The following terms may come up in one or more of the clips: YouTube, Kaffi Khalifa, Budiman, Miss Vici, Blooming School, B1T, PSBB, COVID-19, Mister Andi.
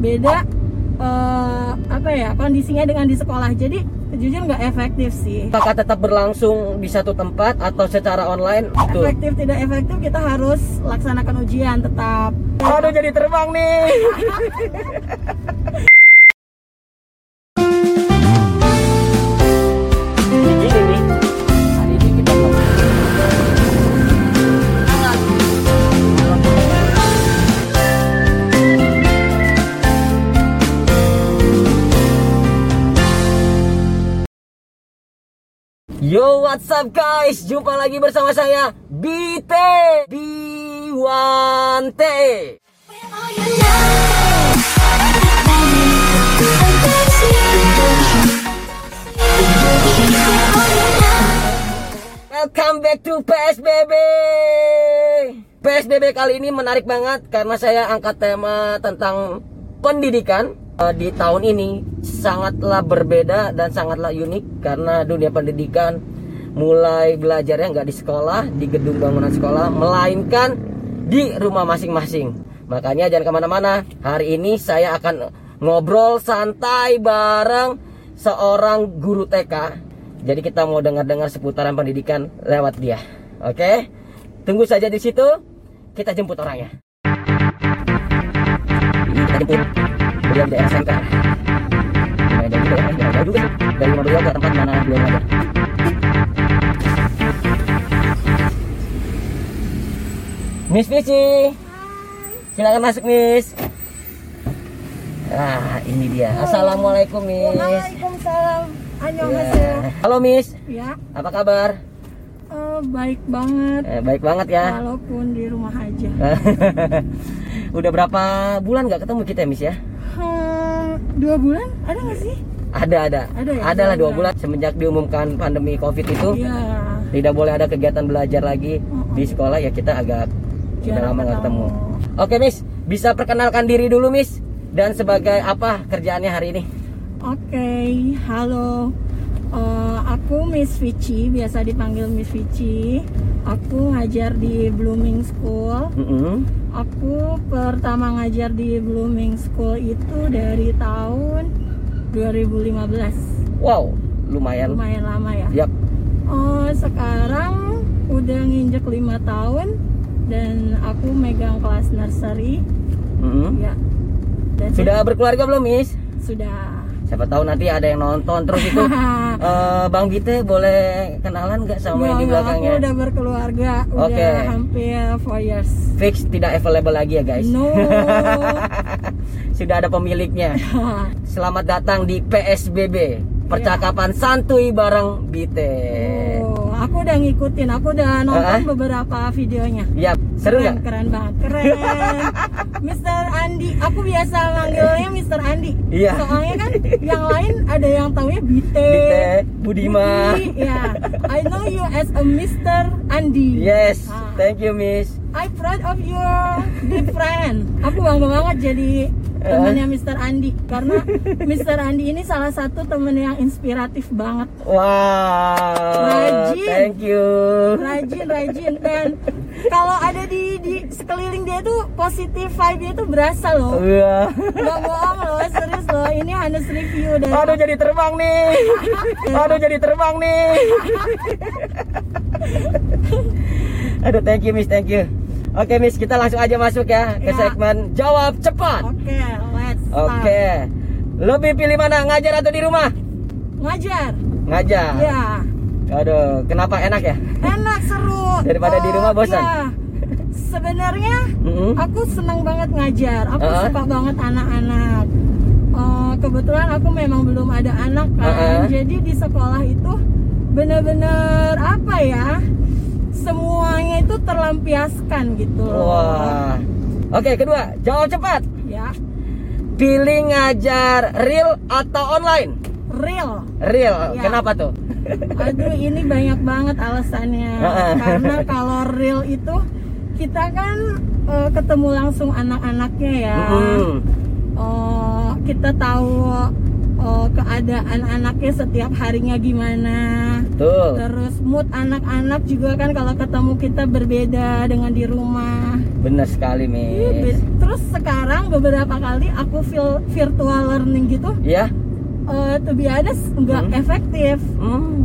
beda kondisinya dengan di sekolah. Jadi jujur nggak efektif sih. Apakah tetap berlangsung di satu tempat atau secara online? Efektif tidak efektif kita harus laksanakan ujian tetap. Aduh, jadi terbang nih. Yo, what's up guys? Jumpa lagi bersama saya B1T. Welcome back to PSBB. PSBB kali ini menarik banget karena saya angkat tema tentang pendidikan. Di tahun ini sangatlah berbeda dan sangatlah unik karena dunia pendidikan mulai belajarnya nggak di sekolah, di gedung bangunan sekolah, melainkan di rumah masing-masing. Makanya jangan kemana-mana, hari ini saya akan ngobrol santai bareng seorang guru TK. Jadi kita mau dengar-dengar seputaran pendidikan lewat dia. Oke? Tunggu saja di situ, kita jemput orangnya. Kita jemput beliau di daerah SMK. Jauh juga dari rumah beliau ke tempat mana beliau ngajar. Miss Vici, silakan masuk Miss. Nah, ini dia. Assalamualaikum Miss. Waalaikumsalam. Annyeonghaseyo. Halo Miss. Ya. Apa kabar? Baik banget. Baik banget ya. Walaupun di rumah aja. Udah berapa bulan nggak ketemu kita Miss ya? 2 bulan? Ada nggak sih? Ada ya? Adalah 2 bulan semenjak diumumkan pandemi COVID itu ya. Tidak boleh ada kegiatan belajar lagi di sekolah ya, kita agak sudah lama nggak ketemu. Oke Miss, bisa perkenalkan diri dulu Miss dan sebagai apa kerjaannya hari ini? Oke, halo. Aku Miss Vici, biasa dipanggil Miss Vici. Aku ngajar di Blooming School. Aku pertama ngajar di Blooming School itu dari tahun 2015. Wow, lumayan lama ya. Yep. Sekarang udah nginjek 5 tahun dan aku megang kelas nursery. Ya. Sudah berkeluarga belum Miss? Sudah. Siapa tahu nanti ada yang nonton terus itu. Bang Gite boleh kenalan nggak sama yang di belakangnya? Aku udah berkeluarga, udah hampir 4 years. Fix tidak available lagi ya guys? No. Sudah ada pemiliknya. Selamat datang di PSBB, percakapan santuy bareng Gite. Oh, aku udah ngikutin, aku udah nonton beberapa videonya. Iya, seru nggak? Keren banget, keren. Mister Andi, aku biasa manggilnya Mister Andi. Iya. Soalnya kan yang lain ada yang taunya Bite, Budiman. Iya. I know you as a Mister Andi. Yes. Thank you Miss. I'm proud of your good friend. Aku bangga banget jadi temennya Mister Andi karena Mister Andi ini salah satu temen yang inspiratif banget. Wow. Rajin. Thank you. Rajin dan kalau ada di sekeliling dia tuh positif vibe-nya tuh berasa loh. Iya. Gak bohong loh, serius loh. Ini honest review dari. Aduh, jadi terbang nih. Aduh, thank you Miss, thank you. Oke Miss, kita langsung aja masuk ya ke segmen jawab cepat. Oke, let's start. Oke. Lebih pilih mana, ngajar atau di rumah? Ngajar. Iya. Aduh, kenapa enak ya? Enak, seru. Daripada di rumah bosan. Iya. Sebenarnya aku senang banget ngajar. Aku suka banget anak-anak. Kebetulan aku memang belum ada anak kan. Jadi di sekolah itu benar-benar apa ya? Semuanya itu terlampiaskan gitu. Wah. Oke, kedua, jawab cepat. Ya. Pilih ngajar real atau online? Real. Ya. Kenapa tuh? Aduh, ini banyak banget alasannya. Karena kalau real itu kita kan ketemu langsung anak-anaknya ya. Kita tahu keadaan anaknya setiap harinya gimana. Betul. Terus mood anak-anak juga kan kalau ketemu kita berbeda dengan di rumah. Bener sekali, Miss. Terus sekarang beberapa kali aku virtual learning gitu. Iya. To be honest, nggak efektif.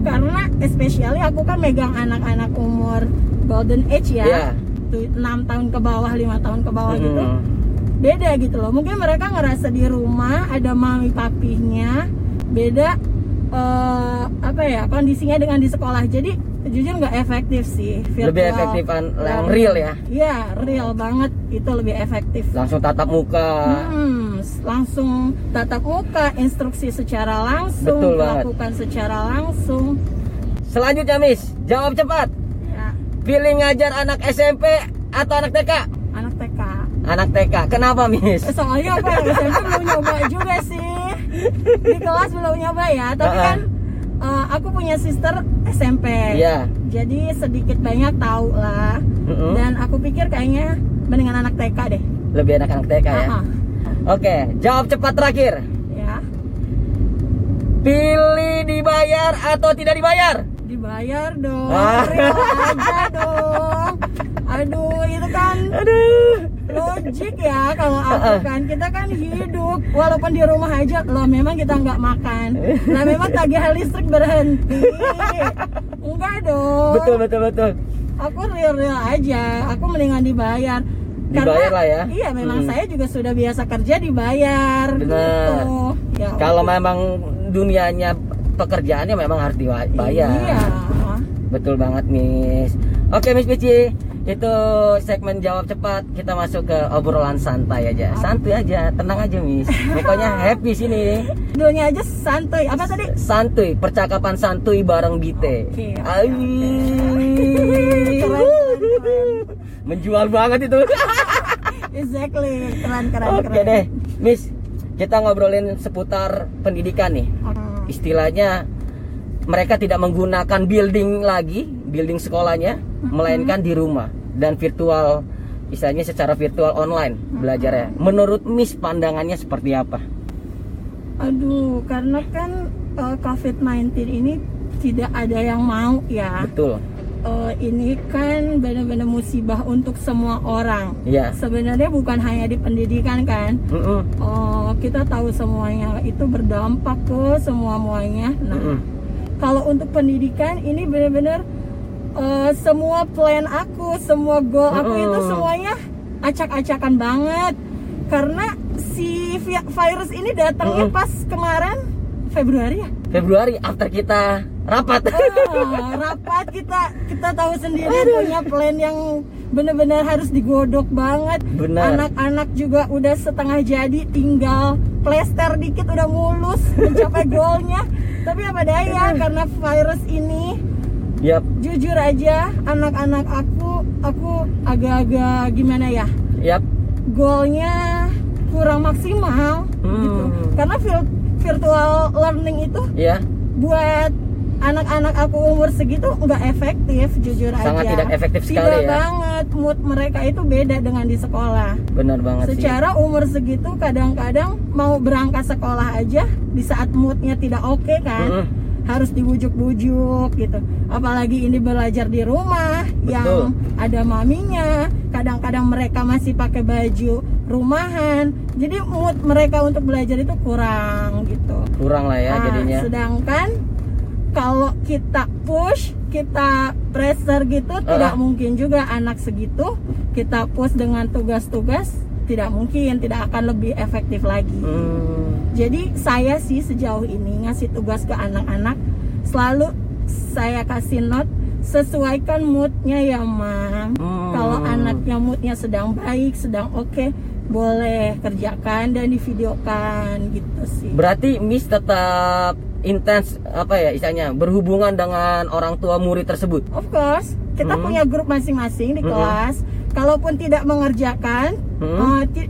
Karena especially aku kan megang anak-anak umur golden age ya, 6 tahun ke bawah, 5 tahun ke bawah gitu. Beda gitu loh, mungkin mereka ngerasa di rumah ada mami papinya. Beda apa ya, kondisinya dengan di sekolah. Jadi jujur nggak efektif sih virtual. Lebih efektifan yang real ya? Iya, real banget, itu lebih efektif. Langsung tatap muka. Langsung tatap muka, instruksi secara langsung. Betul banget. Lakukan secara langsung. Selanjutnya, Miss, jawab cepat ya. Pilih ngajar anak SMP atau anak TK? Anak TK. Anak TK, kenapa, Miss? Soalnya aku anak SMP belum nyoba juga sih. Di kelas belum nyoba ya, tapi kan aku punya sister SMP. Iya. Jadi sedikit banyak tahu lah. Dan aku pikir kayaknya mendingan anak TK deh. Lebih enak anak TK ya? Oke, jawab cepat terakhir ya. Pilih dibayar atau tidak dibayar? Dibayar dong. Real aja dong. Aduh, itu kan logik ya kalau aku kan. Kita kan hidup walaupun di rumah aja. Loh, memang kita nggak makan. Nah, memang tagihan listrik berhenti. Enggak dong. Betul. Aku real aja. Aku mendingan dibayar. Dibayar karena, lah ya. Iya, memang saya juga sudah biasa kerja dibayar. Benar. Gitu. Ya, kalau memang dunianya pekerjaannya memang harus dibayar. Iya. Betul banget, Miss. Oke, Miss Vici, itu segmen jawab cepat. Kita masuk ke obrolan santai aja. Santuy aja, tenang aja, Miss. Pokoknya happy sini. Dulunya aja santuy. Apa tadi? Santuy, percakapan santuy bareng Bite. Keren. Menjual banget itu. Exactly, keren. Oke deh, Miss, kita ngobrolin seputar pendidikan nih. Istilahnya mereka tidak menggunakan building lagi, building sekolahnya, melainkan di rumah dan virtual, istilahnya secara virtual online belajarnya. Menurut Miss, pandangannya seperti apa? Aduh, karena kan COVID-19 ini tidak ada yang mau ya. Betul. Ini kan benar-benar musibah untuk semua orang. Sebenarnya bukan hanya di pendidikan kan. Kita tahu semuanya itu berdampak ke semua-muanya. Nah, kalau untuk pendidikan ini benar-benar semua plan aku, semua goal aku itu semuanya acak-acakan banget. Karena si virus ini datangnya pas kemarin Februari after kita rapat. Rapat kita tahu sendiri punya plan yang benar-benar harus digodok banget. Bener. Anak-anak juga udah setengah jadi, tinggal plester dikit udah mulus mencapai goalnya. Tapi apa daya karena virus ini. Jujur aja anak-anak aku agak-agak gimana ya? Goalnya kurang maksimal gitu. Karena virtual learning itu buat anak-anak aku umur segitu nggak efektif, jujur. Sangat aja tidak efektif sekali. Tidak ya banget, mood mereka itu beda dengan di sekolah. Benar banget. Secara umur segitu kadang-kadang mau berangkat sekolah aja di saat moodnya tidak oke kan, harus dibujuk-bujuk gitu. Apalagi ini belajar di rumah. Betul. Yang ada maminya. Kadang-kadang mereka masih pakai baju rumahan. Jadi mood mereka untuk belajar itu kurang gitu. Kurang lah ya jadinya. Sedangkan kalau kita push, kita pressure gitu, tidak mungkin juga anak segitu kita push dengan tugas-tugas, tidak mungkin, tidak akan lebih efektif lagi. Jadi saya sih sejauh ini ngasih tugas ke anak-anak selalu saya kasih note sesuaikan moodnya ya, Mam. Kalau anaknya moodnya sedang baik, sedang oke, boleh kerjakan dan divideokan gitu sih. Berarti Miss tetap intens apa ya istilahnya, berhubungan dengan orang tua murid tersebut. Of course, kita punya grup masing-masing di kelas. Kalaupun tidak mengerjakan,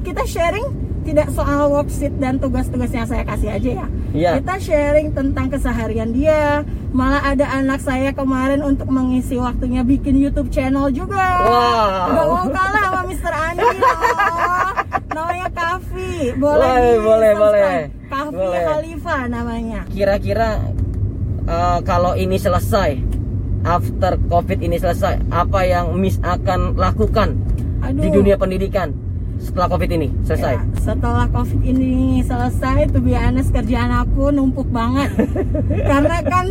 kita sharing. Tidak soal worksheet dan tugas-tugas yang saya kasih aja ya. Kita sharing tentang keseharian dia. Malah ada anak saya kemarin untuk mengisi waktunya bikin YouTube channel juga. Gak mau kalah sama Mister Andi loh. Namanya Kaffi. Boleh, boleh. Kaffi boleh. Khalifa namanya. Kira-kira kalau ini selesai, after COVID ini selesai, apa yang Miss akan lakukan di dunia pendidikan setelah COVID ini selesai? Ya, setelah COVID ini selesai, to be honest, kerjaan aku numpuk banget. Karena kan,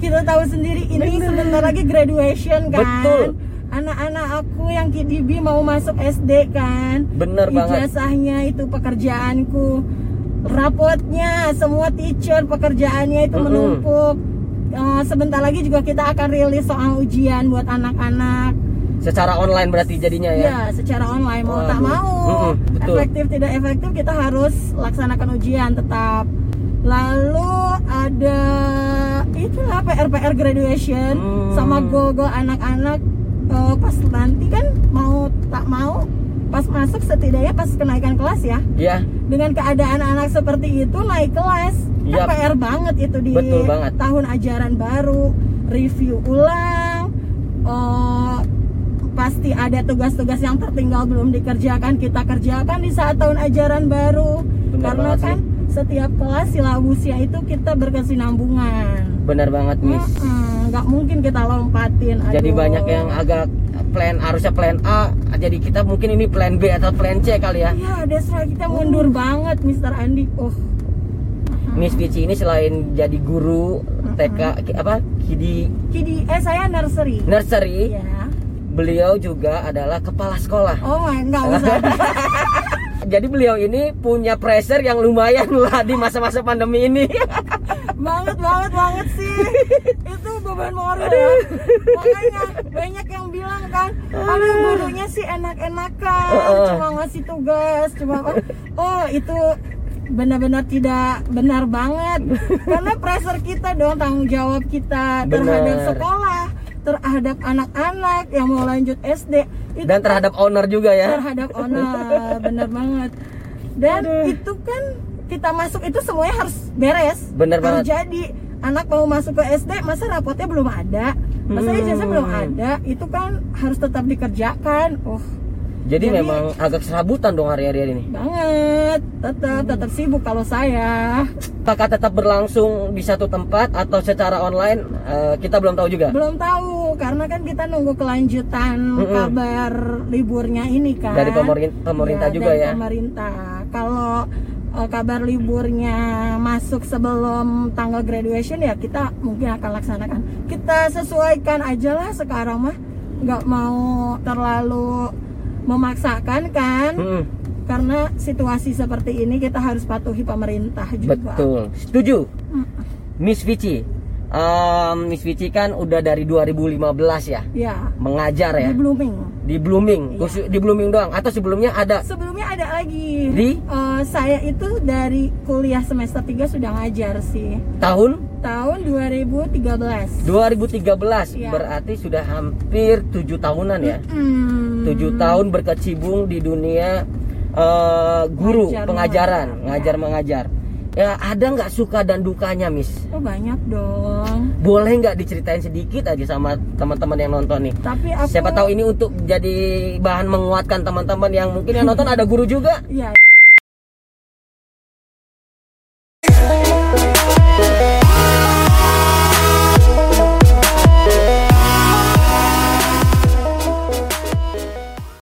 kita tahu sendiri ini sebentar lagi graduation kan. Betul. Anak-anak aku yang KDB mau masuk SD kan. Bener banget. Ijazahnya itu pekerjaanku. Rapotnya, semua teacher pekerjaannya itu menumpuk. Sebentar lagi juga kita akan rilis soal ujian buat anak-anak. Secara online berarti jadinya ya? Iya, secara online, mau tak mau. Betul. Efektif tidak efektif kita harus laksanakan ujian tetap. Lalu ada itulah PR-PR graduation sama goal-goal anak-anak. Pas nanti kan mau tak mau pas masuk setidaknya pas kenaikan kelas ya. Iya. Dengan keadaan anak seperti itu naik kelas kan PR banget itu di tahun ajaran baru, review ulang, pasti ada tugas-tugas yang tertinggal belum dikerjakan kita kerjakan di saat tahun ajaran baru. Bener karena kan setiap kelas silabusnya itu kita berkesinambungan. Benar banget Miss. Nggak mungkin kita lompatin. Jadi banyak yang agak plan, harusnya plan A, jadi kita mungkin ini plan B atau plan C kali ya. Iya, that's right, kita mundur banget Mister Andi. Miss Vici ini selain jadi guru TK apa? Kidi saya nursery. Nursery. Yeah. Beliau juga adalah kepala sekolah. Oh my, nggak usah. Jadi beliau ini punya pressure yang lumayan lah di masa-masa pandemi ini. Banget sih. Itu beban moral. Makanya banyak yang bilang kan, aduh gurunya sih enak-enakan, cuma ngasih tugas, itu benar-benar tidak benar banget. Karena pressure kita dong, tanggung jawab kita terhadap sekolah, terhadap anak-anak yang mau lanjut SD itu, dan terhadap owner juga ya, terhadap owner. Bener banget. Dan itu kan kita masuk itu semuanya harus beres. Bener banget. Jadi anak mau masuk ke SD masa rapotnya belum ada, masa ijazah belum ada, itu kan harus tetap dikerjakan. Jadi memang agak serabutan dong hari-hari ini banget. Tetap sibuk kalau saya. Apakah tetap berlangsung di satu tempat atau secara online, kita belum tahu juga? Belum tahu, karena kan kita nunggu kelanjutan kabar liburnya ini kan. Dari pemerintah ya, juga dari ya? Dari pemerintah. Kalau kabar liburnya masuk sebelum tanggal graduation ya kita mungkin akan laksanakan. Kita sesuaikan aja lah sekarang mah. Nggak mau terlalu memaksakan kan. Karena situasi seperti ini kita harus patuhi pemerintah juga. Betul, setuju. Miss Vici, Miss Vici kan udah dari 2015 ya? Iya. Mengajar ya? Di Blooming. Di Blooming, ya. Di Blooming doang? Atau sebelumnya ada? Sebelumnya ada lagi. Di? Saya itu dari kuliah semester 3 sudah ngajar sih. Tahun? Tahun 2013. 2013? Ya. Berarti sudah hampir 7 tahunan ya? 7 tahun berkecimpung di dunia guru ngajar mengajar. Ya, ada nggak suka dan dukanya Miss? Oh banyak dong. Boleh nggak diceritain sedikit aja sama teman-teman yang nonton nih? Tapi siapa tahu ini untuk jadi bahan menguatkan teman-teman yang mungkin yang nonton ada guru juga. Iya.